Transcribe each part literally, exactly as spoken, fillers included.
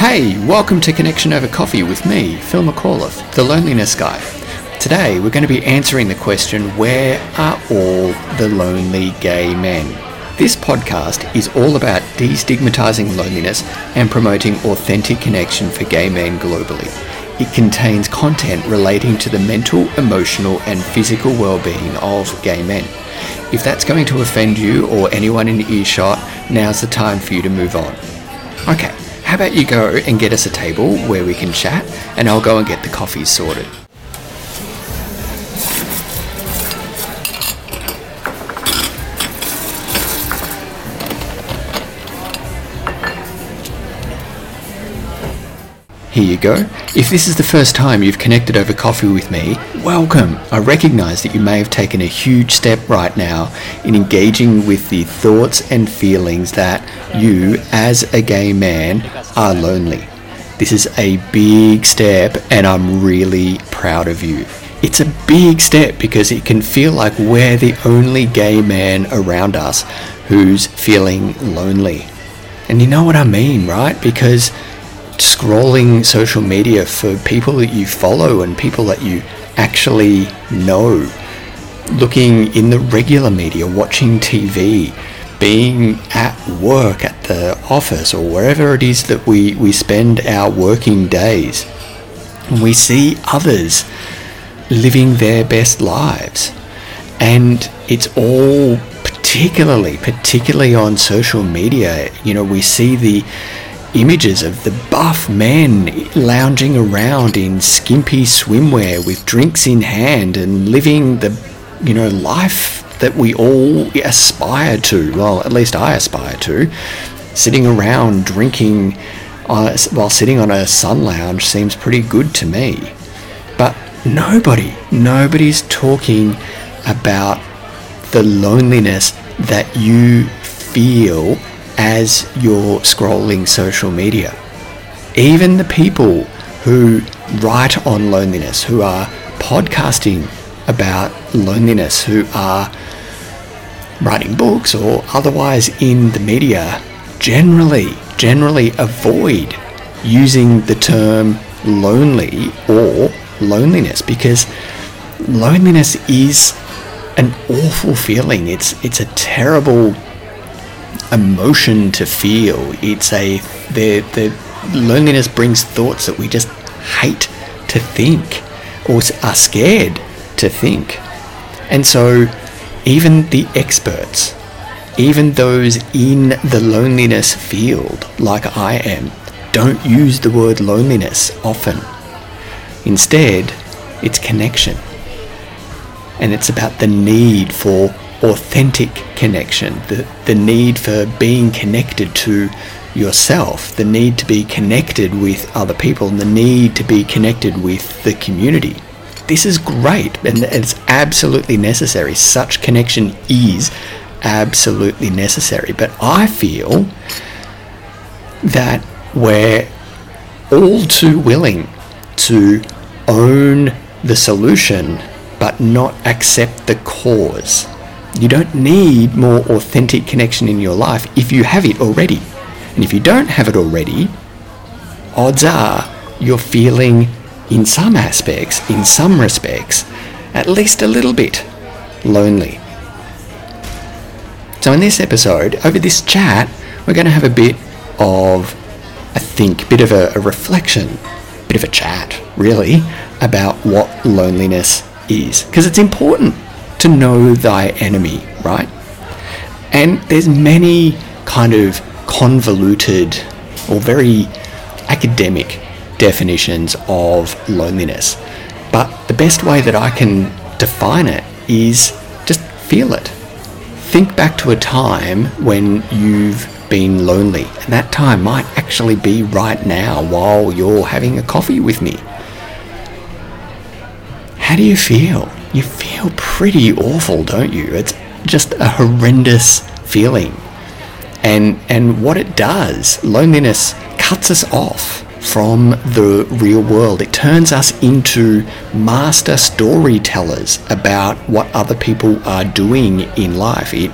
Hey, welcome to Connection Over Coffee with me, Phil McAuliffe, the Loneliness Guy. Today, we're going to be answering the question, where are all the lonely gay men? This podcast is all about destigmatizing loneliness and promoting authentic connection for gay men globally. It contains content relating to the mental, emotional, and physical well-being of gay men. If that's going to offend you or anyone in earshot, now's the time for you to move on. Okay, how about you go and get us a table where we can chat, and I'll go and get the coffee sorted. Here you go. If this is the first time you've connected over coffee with me, welcome. I recognise that you may have taken a huge step right now in engaging with the thoughts and feelings that you, as a gay man, are lonely. This is a big step and I'm really proud of you. It's a big step because it can feel like we're the only gay man around us who's feeling lonely. And you know what I mean, right? Because scrolling social media for people that you follow and people that you actually know, looking in the regular media, watching T V, being at work, at the office, or wherever it is that we, we spend our working days, we see others living their best lives. And it's all particularly, particularly on social media, you know, we see the images of the buff men lounging around in skimpy swimwear with drinks in hand and living the, you know, life that we all aspire to. Well, at least I aspire to. Sitting around drinking uh, while sitting on a sun lounge seems pretty good to me. But nobody, nobody's talking about the loneliness that you feel as you're scrolling social media. Even the people who write on loneliness, who are podcasting about loneliness, who are writing books or otherwise in the media, generally, generally avoid using the term lonely or loneliness, because loneliness is an awful feeling. It's it's a terrible emotion to feel. It's a the the loneliness brings thoughts that we just hate to think or are scared to think. And so even the experts, even those in the loneliness field like I am, don't use the word loneliness often. Instead, it's connection. And it's about the need for authentic connection, the, the need for being connected to yourself, the need to be connected with other people, and the need to be connected with the community. This is great and it's absolutely necessary. Such connection is absolutely necessary. But I feel that we're all too willing to own the solution but not accept the cause. You don't need more authentic connection in your life if you have it already. And if you don't have it already, odds are you're feeling, in some aspects, in some respects, at least a little bit lonely. So in this episode, over this chat, we're going to have a bit of, I think, a bit of a, a reflection, a bit of a chat, really, about what loneliness is. Because it's important to know thy enemy, right? And there's many kind of convoluted or very academic definitions of loneliness. But the best way that I can define it is just feel it. Think back to a time when you've been lonely. And that time might actually be right now while you're having a coffee with me. How do you feel? You feel pretty awful, don't you? It's just a horrendous feeling. And and what it does, loneliness cuts us off from the real world. It turns us into master storytellers about what other people are doing in life. It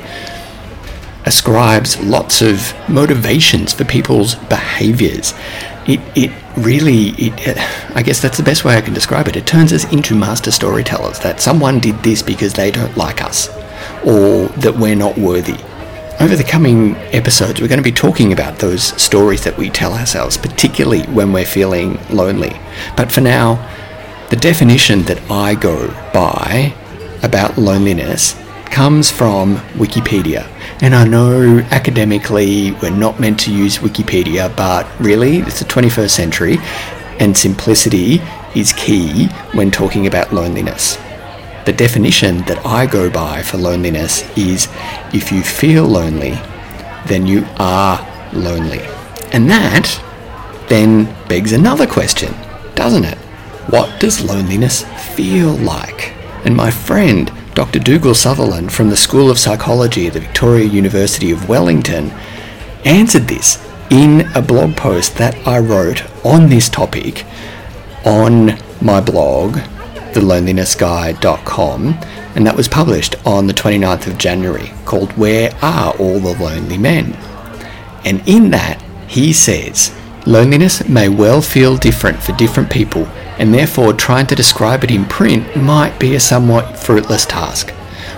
ascribes lots of motivations for people's behaviors. It it really, it, I guess that's the best way I can describe it. It turns us into master storytellers, that someone did this because they don't like us, or that we're not worthy. Over the coming episodes, we're going to be talking about those stories that we tell ourselves, particularly when we're feeling lonely. But for now, the definition that I go by about loneliness comes from Wikipedia. And I know academically we're not meant to use Wikipedia, but really it's the twenty-first century and simplicity is key when talking about loneliness. The definition that I go by for loneliness is, if you feel lonely, then you are lonely. And that then begs another question, doesn't it? What does loneliness feel like? And my friend, Doctor Dougal Sutherland from the School of Psychology at the Victoria University of Wellington, answered this in a blog post that I wrote on this topic on my blog, the loneliness guy dot com, and that was published on the twenty-ninth of January, called Where Are All the Lonely Men? And in that, he says, loneliness may well feel different for different people, and therefore trying to describe it in print might be a somewhat fruitless task.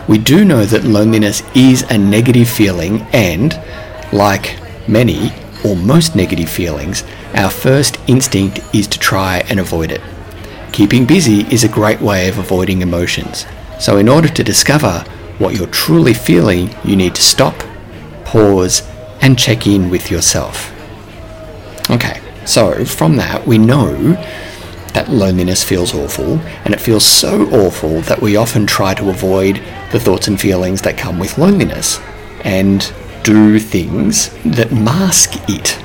We do know that loneliness is a negative feeling and, like many or most negative feelings, our first instinct is to try and avoid it. Keeping busy is a great way of avoiding emotions. So in order to discover what you're truly feeling, you need to stop, pause, and check in with yourself. Okay, so from that we know that loneliness feels awful, and it feels so awful that we often try to avoid the thoughts and feelings that come with loneliness and do things that mask it.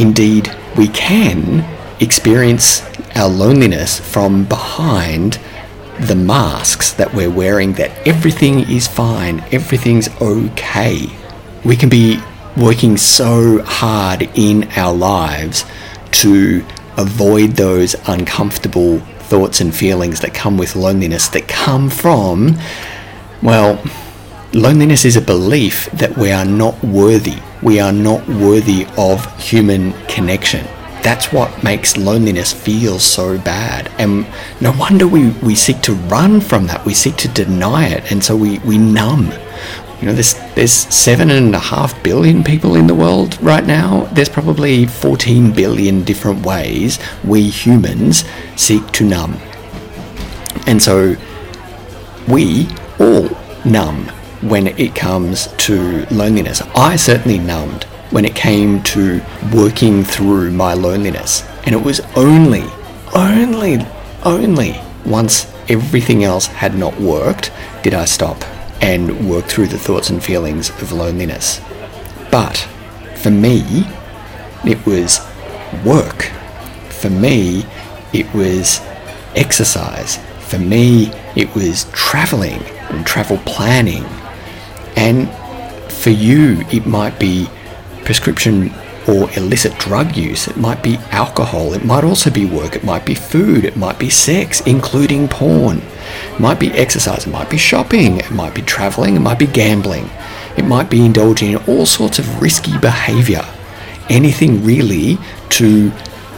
Indeed, we can experience our loneliness from behind the masks that we're wearing, that everything is fine, everything's okay. We can be working so hard in our lives to avoid those uncomfortable thoughts and feelings that come with loneliness, that come from, well, loneliness is a belief that we are not worthy. We are not worthy of human connection. That's what makes loneliness feel so bad. And no wonder we, we seek to run from that. We seek to deny it. And so we, we numb. You know, there's, there's seven and a half billion people in the world right now. There's probably fourteen billion different ways we humans seek to numb. And so we all numb when it comes to loneliness. I certainly numbed when it came to working through my loneliness. And it was only, only, only once everything else had not worked did I stop and work through the thoughts and feelings of loneliness. But for me, it was work. For me, it was exercise. For me, it was traveling and travel planning. And for you, it might be prescription or illicit drug use. It might be alcohol. It might also be work. It might be food. It might be sex, including porn. It might be exercise. It might be shopping. It might be traveling. It might be gambling. It might be indulging in all sorts of risky behavior. Anything really to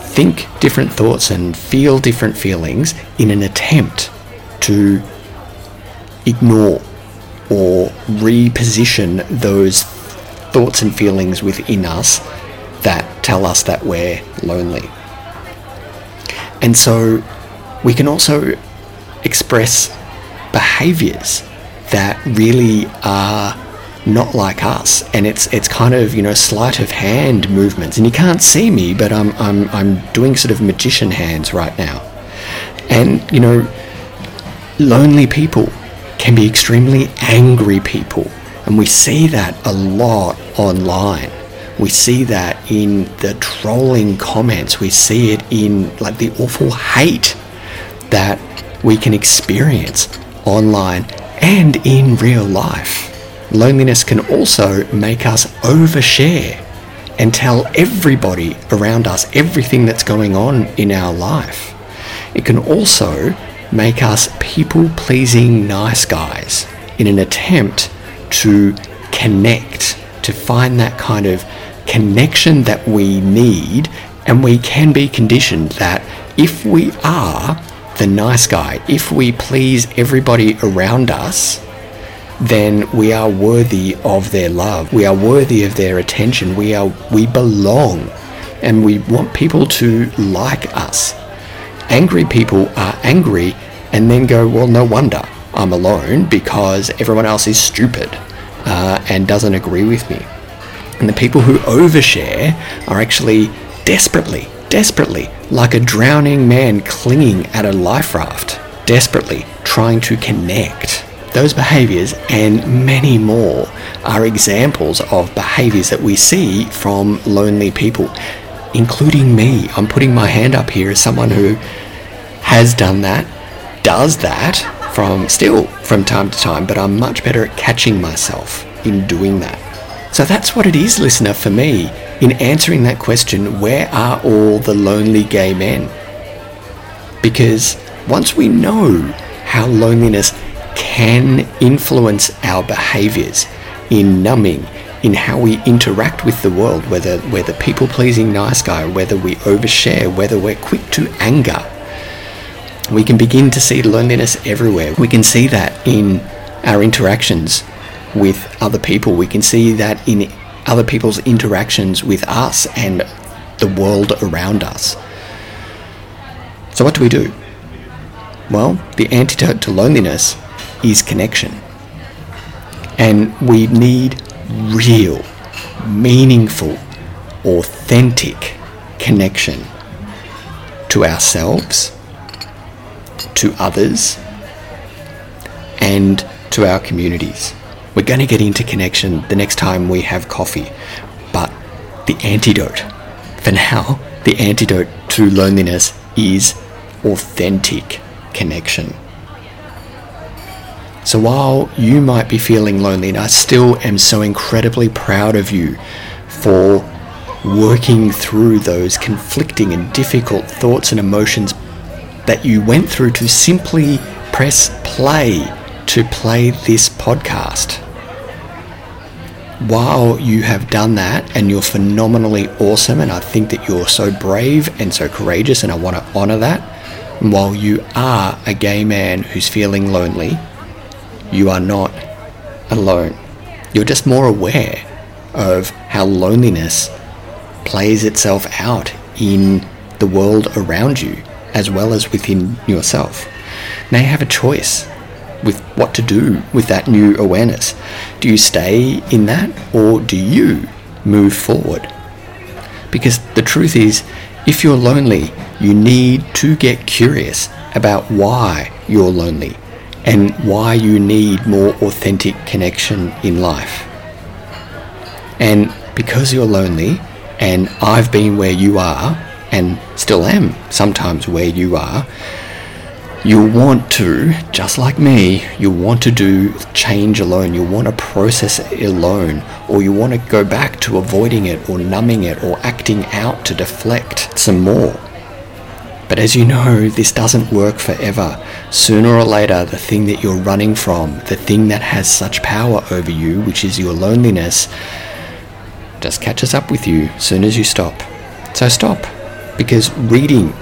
think different thoughts and feel different feelings in an attempt to ignore or reposition those thoughts and feelings within us that tell us that we're lonely. And so we can also express behaviors that really are not like us, and it's it's kind of, you know, sleight of hand movements. And you can't see me, but I'm I'm I'm doing sort of magician hands right now. And you know, lonely people can be extremely angry people, and we see that a lot online. We see that in the trolling comments. We see it in like the awful hate that we can experience online and in real life. Loneliness can also make us overshare and tell everybody around us everything that's going on in our life. It can also make us people-pleasing nice guys in an attempt to connect, to find that kind of connection that we need. And we can be conditioned that if we are the nice guy, if we please everybody around us, then we are worthy of their love, we are worthy of their attention, we are we belong, and we want people to like us. Angry people are angry and then go, well, no wonder I'm alone, because everyone else is stupid uh, and doesn't agree with me. And the people who overshare are actually desperately, desperately, like a drowning man clinging at a life raft, desperately trying to connect. Those behaviours and many more are examples of behaviours that we see from lonely people, including me. I'm putting my hand up here as someone who has done that, does that from still from time to time, but I'm much better at catching myself in doing that. So that's what it is, listener, for me, in answering that question, where are all the lonely gay men? Because once we know how loneliness can influence our behaviours in numbing, in how we interact with the world, whether we're the people-pleasing nice guy, whether we overshare, whether we're quick to anger, we can begin to see loneliness everywhere. We can see that in our interactions with other people. We can see that in other people's interactions with us and the world around us. So what do we do? Well, the antidote to loneliness is connection. And we need real, meaningful, authentic connection to ourselves, to others, and to our communities. We're going to get into connection the next time we have coffee, but the antidote, for now, the antidote to loneliness is authentic connection. So while you might be feeling lonely, and I still am so incredibly proud of you for working through those conflicting and difficult thoughts and emotions that you went through to simply press play to play this podcast. While you have done that, and you're phenomenally awesome, and I think that you're so brave and so courageous, and I want to honor that. And while you are a gay man who's feeling lonely, you are not alone. You're just more aware of how loneliness plays itself out in the world around you, as well as within yourself. Now you have a choice with what to do with that new awareness. Do you stay in that, or do you move forward? Because the truth is, if you're lonely, you need to get curious about why you're lonely and why you need more authentic connection in life. And because you're lonely, and I've been where you are, and still am sometimes where you are, you'll want to, just like me, you'll want to do change alone. You'll want to process it alone, or you want to go back to avoiding it or numbing it or acting out to deflect some more. But as you know, this doesn't work forever. Sooner or later, the thing that you're running from, the thing that has such power over you, which is your loneliness, just catches up with you as soon as you stop. So stop, because reading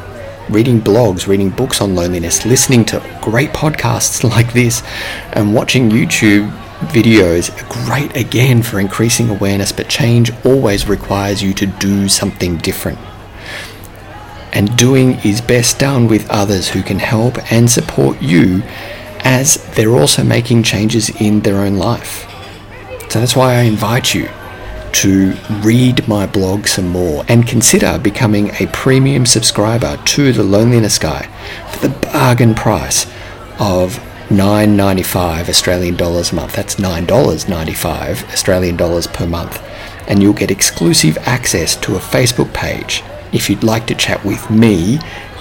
Reading blogs, reading books on loneliness, listening to great podcasts like this, and watching YouTube videos are great again for increasing awareness, but change always requires you to do something different. And doing is best done with others who can help and support you, as they're also making changes in their own life. So that's why I invite you to read my blog some more, and consider becoming a premium subscriber to The Loneliness Guy for the bargain price of nine dollars ninety-five Australian dollars a month. That's nine dollars ninety-five Australian dollars per month, and you'll get exclusive access to a Facebook page if you'd like to chat with me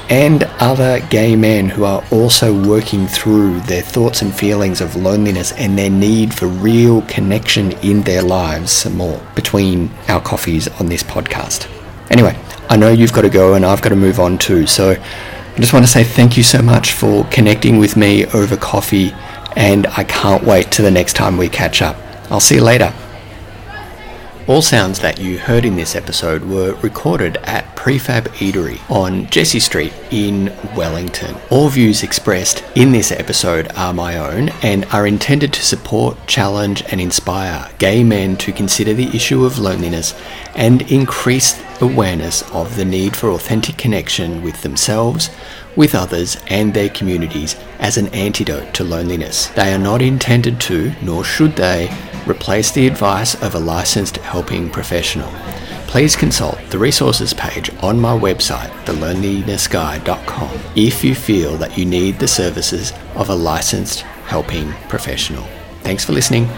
and other gay men who are also working through their thoughts and feelings of loneliness and their need for real connection in their lives some more, between our coffees on this podcast. Anyway, I know you've got to go, and I've got to move on too, so I just want to say thank you so much for connecting with me over coffee, and I can't wait till the next time we catch up. I'll see you later. All sounds that you heard in this episode were recorded at Prefab Eatery on Jessie Street in Wellington. All views expressed in this episode are my own and are intended to support, challenge and inspire gay men to consider the issue of loneliness and increase awareness of the need for authentic connection with themselves, with others and their communities as an antidote to loneliness. They are not intended to, nor should they, replace the advice of a licensed helping professional. Please consult the resources page on my website, the loneliness guy dot com, if you feel that you need the services of a licensed helping professional. Thanks for listening.